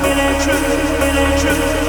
It ain't true.